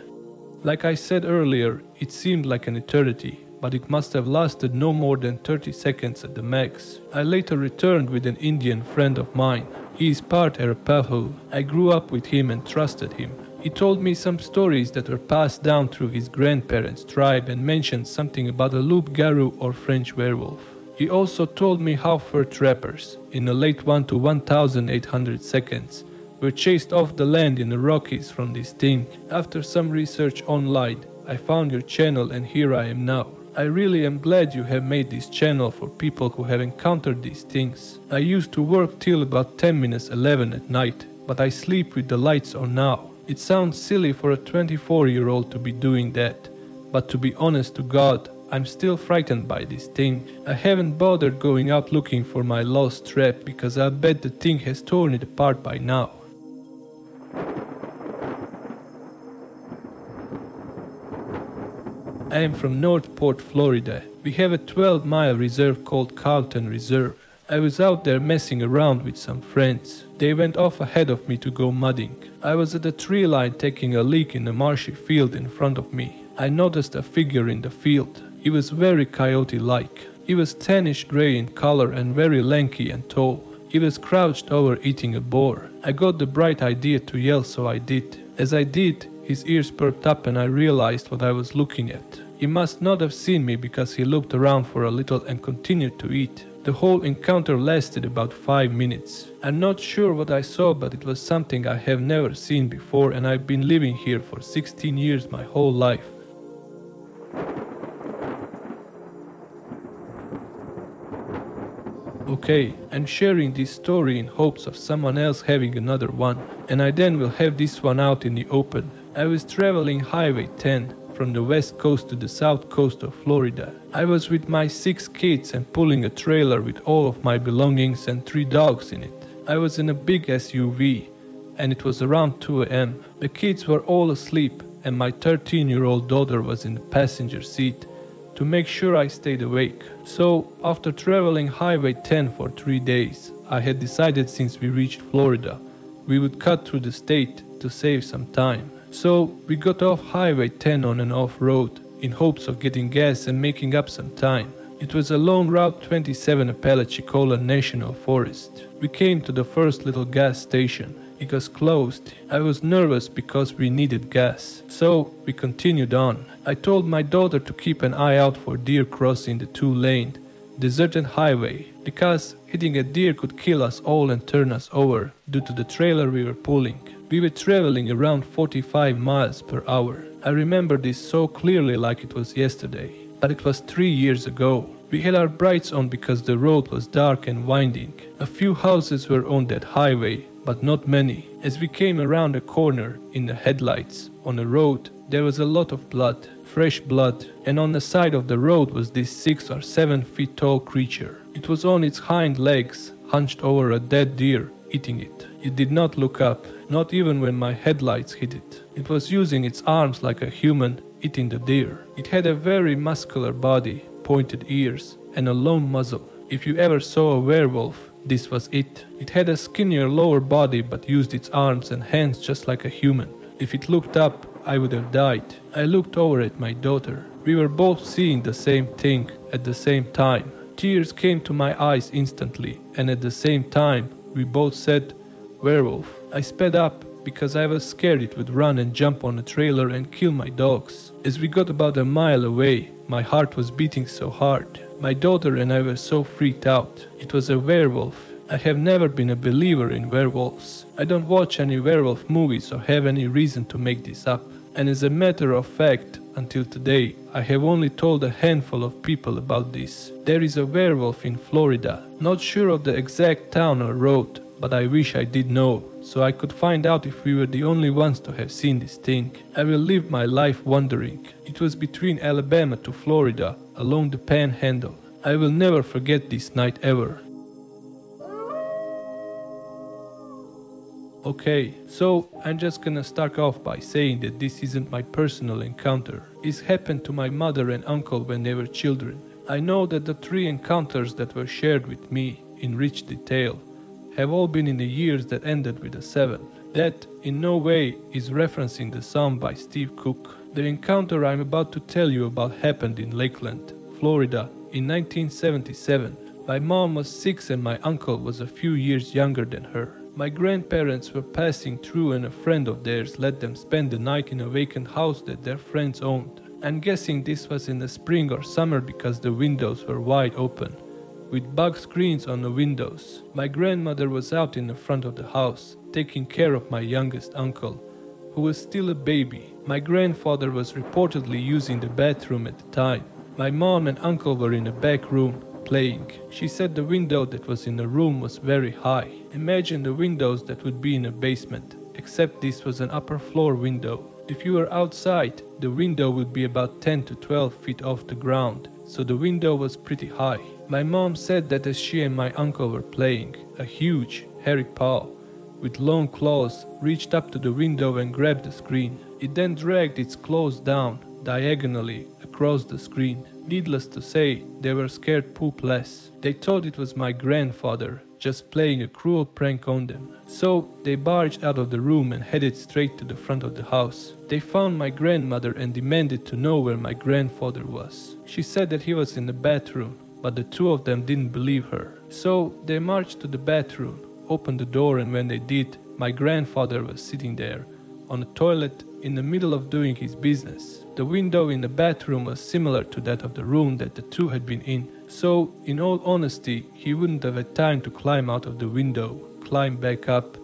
Like I said earlier, it seemed like an eternity, but it must have lasted no more than thirty seconds at the max. I later returned with an Indian friend of mine. He is part Arapaho. I grew up with him and trusted him. He told me some stories that were passed down through his grandparents' tribe and mentioned something about a loup-garou or French werewolf. He also told me how fur trappers, in the late one to eighteen hundred seconds, were chased off the land in the Rockies from this thing. After some research online, I found your channel, and here I am now. I really am glad you have made this channel for people who have encountered these things. I used to work till about ten minutes eleven at night, but I sleep with the lights on now. It sounds silly for a twenty-four-year-old to be doing that, but to be honest to God, I'm still frightened by this thing. I haven't bothered going out looking for my lost trap because I bet the thing has torn it apart by now. I am from North Port, Florida. We have a twelve-mile reserve called Carlton Reserve. I was out there messing around with some friends. They went off ahead of me to go mudding. I was at a tree line taking a leak in a marshy field in front of me. I noticed a figure in the field. He was very coyote-like. He was tannish gray in color and very lanky and tall. He was crouched over eating a boar. I got the bright idea to yell, so I did. As I did, his ears perked up and I realized what I was looking at. He must not have seen me because he looked around for a little and continued to eat. The whole encounter lasted about five minutes. I'm not sure what I saw, but it was something I have never seen before, and I've been living here for sixteen years, my whole life. Okay, I'm sharing this story in hopes of someone else having another one, and I then will have this one out in the open. I was traveling Highway ten. From the west coast to the south coast of Florida. I was with my six kids and pulling a trailer with all of my belongings and three dogs in it. I was in a big S U V and it was around two a.m. The kids were all asleep and my thirteen-year-old daughter was in the passenger seat to make sure I stayed awake. So, after traveling Highway ten for three days, I had decided since we reached Florida, we would cut through the state to save some time. So we got off Highway ten on an off-road in hopes of getting gas and making up some time. It was along Route twenty-seven Apalachicola National Forest. We came to the first little gas station. It was closed. I was nervous because we needed gas. So we continued on. I told my daughter to keep an eye out for deer crossing the two-lane, deserted highway because hitting a deer could kill us all and turn us over due to the trailer we were pulling. We were traveling around forty-five miles per hour. I remember this so clearly like it was yesterday, but it was three years ago. We had our brights on because the road was dark and winding. A few houses were on that highway, but not many. As we came around a corner in the headlights on a road There was a lot of blood, fresh blood, and on the side of the road was this six or seven feet tall creature. It was on its hind legs, hunched over a dead deer, eating it. It did not look up, not even when my headlights hit it. It was using its arms like a human, eating the deer. It had a very muscular body, pointed ears, and a long muzzle. If you ever saw a werewolf, this was it. It had a skinnier lower body but used its arms and hands just like a human. If it looked up, I would have died. I looked over at my daughter. We were both seeing the same thing at the same time. Tears came to my eyes instantly, and at the same time, we both said, "Werewolf." I sped up because I was scared it would run and jump on a trailer and kill my dogs. As we got about a mile away, my heart was beating so hard. My daughter and I were so freaked out. It was a werewolf. I have never been a believer in werewolves. I don't watch any werewolf movies or have any reason to make this up. And as a matter of fact, until today, I have only told a handful of people about this. There is a werewolf in Florida. Not sure of the exact town or road, but I wish I did know, so I could find out if we were the only ones to have seen this thing. I will live my life wondering. It was between Alabama to Florida, along the Panhandle. I will never forget this night ever. Okay, so I'm just gonna start off by saying that this isn't my personal encounter. This happened to my mother and uncle when they were children. I know that the three encounters that were shared with me, in rich detail, have all been in the years that ended with a seven. That, in no way, is referencing the song by Steve Cook. The encounter I'm about to tell you about happened in Lakeland, Florida, in nineteen seventy-seven. My mom was six and my uncle was a few years younger than her. My grandparents were passing through and a friend of theirs let them spend the night in a vacant house that their friends owned. I'm guessing this was in the spring or summer because the windows were wide open, with bug screens on the windows. My grandmother was out in the front of the house, taking care of my youngest uncle, who was still a baby. My grandfather was reportedly using the bathroom at the time. My mom and uncle were in the back room, playing. She said the window that was in the room was very high. Imagine the windows that would be in a basement, except this was an upper floor window. If you were outside, the window would be about ten to twelve feet off the ground, so the window was pretty high. My mom said that as she and my uncle were playing, a huge, hairy paw with long claws reached up to the window and grabbed the screen. It then dragged its claws down, diagonally, across the screen. Needless to say, they were scared poop less. They thought it was my grandfather, just playing a cruel prank on them. So they barged out of the room and headed straight to the front of the house. They found my grandmother and demanded to know where my grandfather was. She said that he was in the bathroom, but the two of them didn't believe her. So they marched to the bathroom, opened the door, and when they did, my grandfather was sitting there, on a toilet, in the middle of doing his business. The window in the bathroom was similar to that of the room that the two had been in, so, in all honesty, he wouldn't have had time to climb out of the window, climb back up,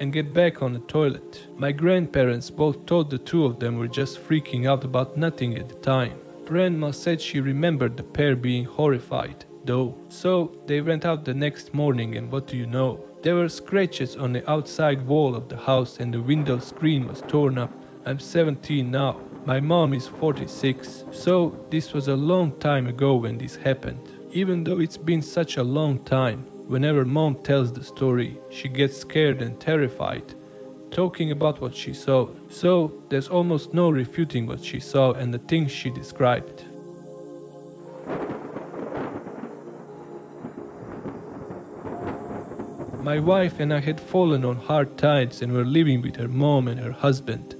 and get back on the toilet. My grandparents both thought the two of them were just freaking out about nothing at the time. Grandma said she remembered the pair being horrified, though. So, they went out the next morning, and what do you know? There were scratches on the outside wall of the house and the window screen was torn up. I'm seventeen now. My mom is forty-six. So this was a long time ago when this happened. Even though it's been such a long time, whenever mom tells the story, she gets scared and terrified, talking about what she saw. So there's almost no refuting what she saw and the things she described. My wife and I had fallen on hard times and were living with her mom and her husband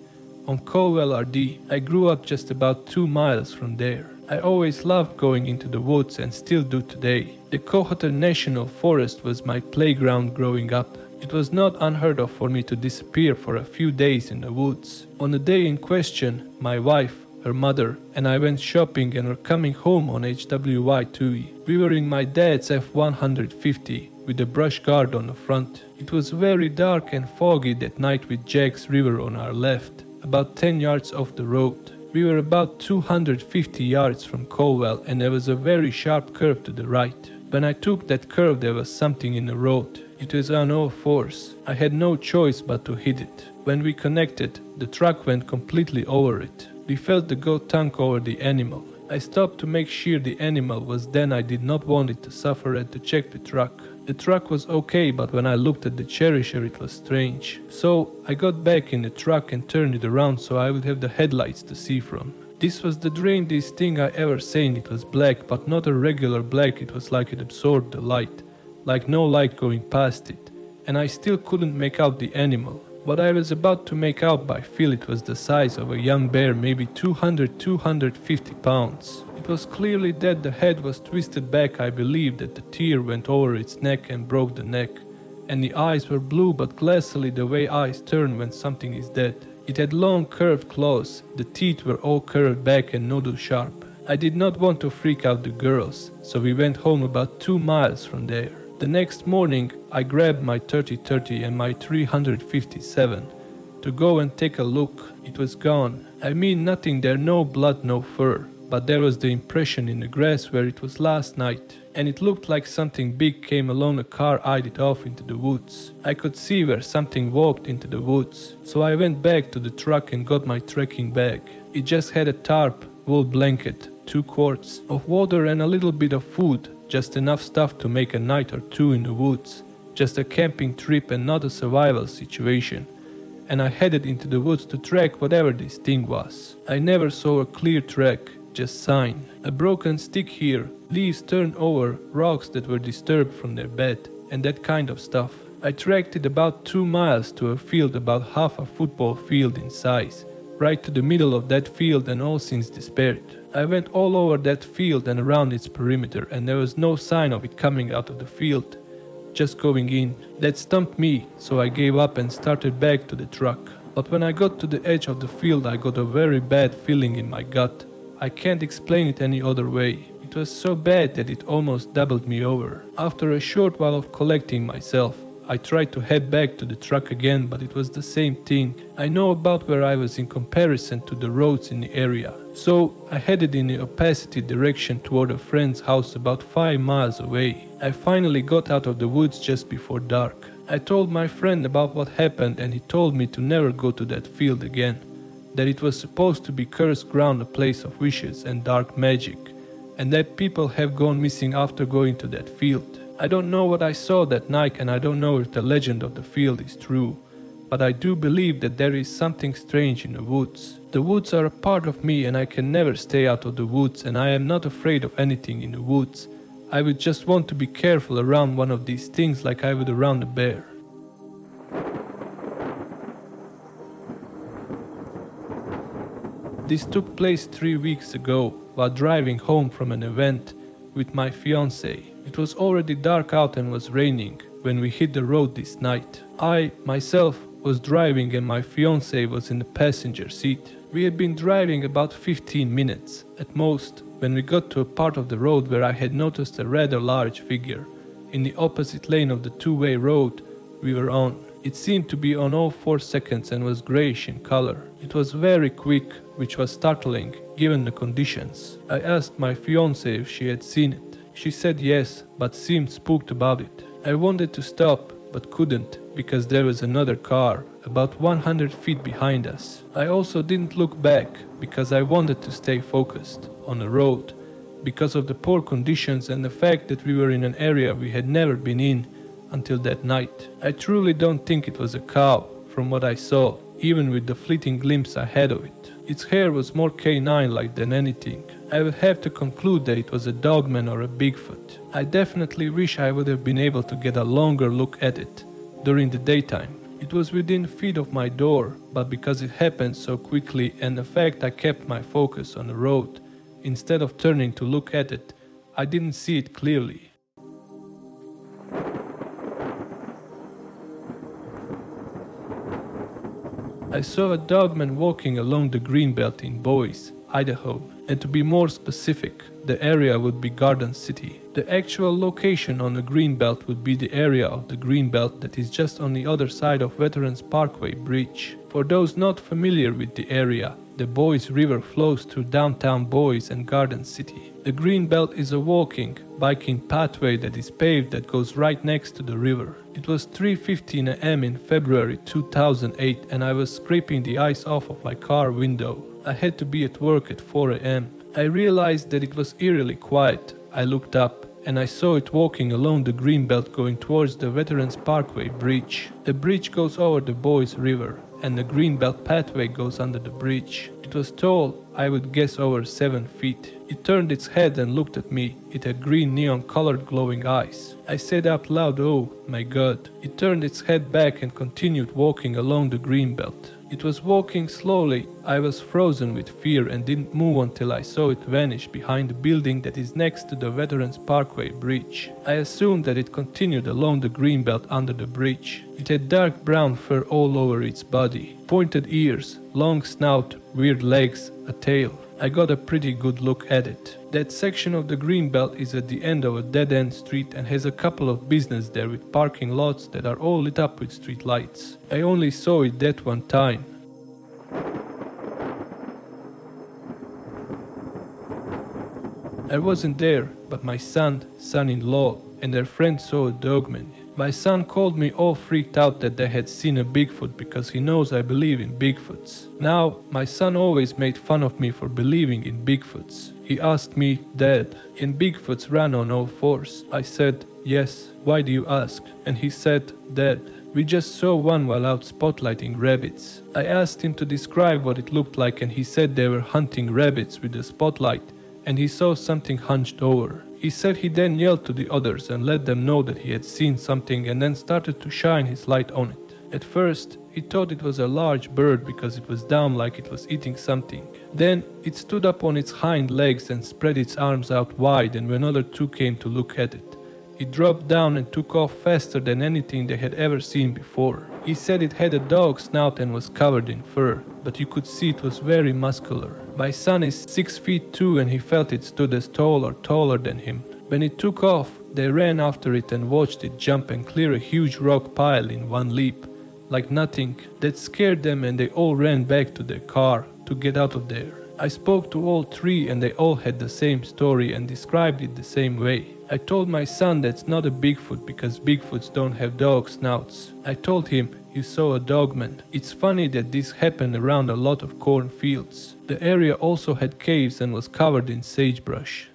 on Colwell R D. I grew up just about two miles from there. I always loved going into the woods and still do today. The Cohotter National Forest was my playground growing up. It was not unheard of for me to disappear for a few days in the woods. On the day in question, my wife, her mother, and I went shopping and were coming home on H W Y two E. We were in my dad's F one fifty. With a brush guard on the front. It was very dark and foggy that night with Jags River on our left, about ten yards off the road. We were about two hundred fifty yards from Colwell and there was a very sharp curve to the right. When I took that curve, there was something in the road. It was on all fours. I had no choice but to hit it. When we connected, the truck went completely over it. We felt the goat tongue over the animal. I stopped to make sure the animal was then. I did not want it to suffer and to check the truck. The truck was okay, but when I looked at the cherisher, it was strange. So I got back in the truck and turned it around so I would have the headlights to see from. This was the dreamiest thing I ever seen. It was black, but not a regular black. It was like it absorbed the light, like no light going past it. And I still couldn't make out the animal. What I was about to make out by feel, it was the size of a young bear, maybe two hundred to two hundred fifty pounds. It was clearly dead, the head was twisted back, I believe that the tear went over its neck and broke the neck, and the eyes were blue but glassily, the way eyes turn when something is dead. It had long curved claws, the teeth were all curved back and noodle sharp. I did not want to freak out the girls, so we went home about two miles from there. The next morning, I grabbed my thirty thirty and my three fifty-seven to go and take a look. It was gone. I mean, nothing there, no blood, no fur. But there was the impression in the grass where it was last night. And it looked like something big came along, a car eyed it off into the woods. I could see where something walked into the woods. So I went back to the truck and got my trekking bag. It just had a tarp, wool blanket, two quarts of water and a little bit of food. Just enough stuff to make a night or two in the woods, just a camping trip and not a survival situation, and I headed into the woods to track whatever this thing was. I never saw a clear track, just sign. A broken stick here, leaves turned over, rocks that were disturbed from their bed, and that kind of stuff. I tracked it about two miles to a field about half a football field in size, right to the middle of that field and all since disappeared. I went all over that field and around its perimeter, and there was no sign of it coming out of the field, just going in. That stumped me, so I gave up and started back to the truck. But when I got to the edge of the field, I got a very bad feeling in my gut. I can't explain it any other way. It was so bad that it almost doubled me over. After a short while of collecting myself, I tried to head back to the truck again, but it was the same thing. I know about where I was in comparison to the roads in the area. So I headed in the opposite direction toward a friend's house about five miles away. I finally got out of the woods just before dark. I told my friend about what happened and he told me to never go to that field again. That it was supposed to be cursed ground, a place of wishes and dark magic. And that people have gone missing after going to that field. I don't know what I saw that night and I don't know if the legend of the field is true, but I do believe that there is something strange in the woods. The woods are a part of me and I can never stay out of the woods, and I am not afraid of anything in the woods. I would just want to be careful around one of these things like I would around a bear. This took place three weeks ago while driving home from an event with my fiancée. It was already dark out and was raining when we hit the road this night. I, myself, was driving and my fiancée was in the passenger seat. We had been driving about fifteen minutes, at most, when we got to a part of the road where I had noticed a rather large figure in the opposite lane of the two-way road we were on. It seemed to be on all four seconds and was grayish in color. It was very quick, which was startling, given the conditions. I asked my fiancée if she had seen it. She said yes, but seemed spooked about it. I wanted to stop, but couldn't, because there was another car, about one hundred feet behind us. I also didn't look back, because I wanted to stay focused on the road, because of the poor conditions and the fact that we were in an area we had never been in until that night. I truly don't think it was a cow, from what I saw, even with the fleeting glimpse I had of it. Its hair was more canine-like than anything. I would have to conclude that it was a dogman or a Bigfoot. I definitely wish I would have been able to get a longer look at it during the daytime. It was within feet of my door, but because it happened so quickly and the fact I kept my focus on the road, instead of turning to look at it, I didn't see it clearly. I saw a dogman walking along the Greenbelt in Boise, Idaho, and to be more specific, the area would be Garden City. The actual location on the Greenbelt would be the area of the Greenbelt that is just on the other side of Veterans Parkway Bridge. For those not familiar with the area, the Boise River flows through downtown Boise and Garden City. The Greenbelt is a walking, biking pathway that is paved that goes right next to the river. It was three fifteen a m in February two thousand eight and I was scraping the ice off of my car window. I had to be at work at four a m I realized that it was eerily quiet. I looked up and I saw it walking along the Greenbelt going towards the Veterans Parkway Bridge. The bridge goes over the Boise River and the Greenbelt pathway goes under the bridge. It was tall, I would guess over seven feet. It turned its head and looked at me. It had green neon-colored glowing eyes. I said out loud, "Oh, my God." It turned its head back and continued walking along the Greenbelt. It was walking slowly. I was frozen with fear and didn't move until I saw it vanish behind the building that is next to the Veterans Parkway Bridge. I assumed that it continued along the Greenbelt under the bridge. It had dark brown fur all over its body, pointed ears, long snout, weird legs, a tail. I got a pretty good look at it. That section of the Greenbelt is at the end of a dead-end street and has a couple of businesses there with parking lots that are all lit up with street lights. I only saw it that one time. I wasn't there, but my son, son-in-law, and their friend saw a dogman. My son called me all freaked out that they had seen a Bigfoot because he knows I believe in Bigfoots. Now, my son always made fun of me for believing in Bigfoots. He asked me, "Dad, can Bigfoots run on all fours?" I said, "Yes, why do you ask?" And he said, "Dad, we just saw one while out spotlighting rabbits." I asked him to describe what it looked like and he said they were hunting rabbits with a spotlight and he saw something hunched over. He said he then yelled to the others and let them know that he had seen something and then started to shine his light on it. At first, he thought it was a large bird because it was down like it was eating something. Then, it stood up on its hind legs and spread its arms out wide, and when other two came to look at it, it dropped down and took off faster than anything they had ever seen before. He said it had a dog snout and was covered in fur, but you could see it was very muscular. My son is six feet two and he felt it stood as tall or taller than him. When it took off, they ran after it and watched it jump and clear a huge rock pile in one leap, like nothing. That scared them and they all ran back to their car to get out of there. I spoke to all three and they all had the same story and described it the same way. I told my son that's not a Bigfoot because Bigfoots don't have dog snouts. I told him you saw a dogman. It's funny that this happened around a lot of cornfields. The area also had caves and was covered in sagebrush.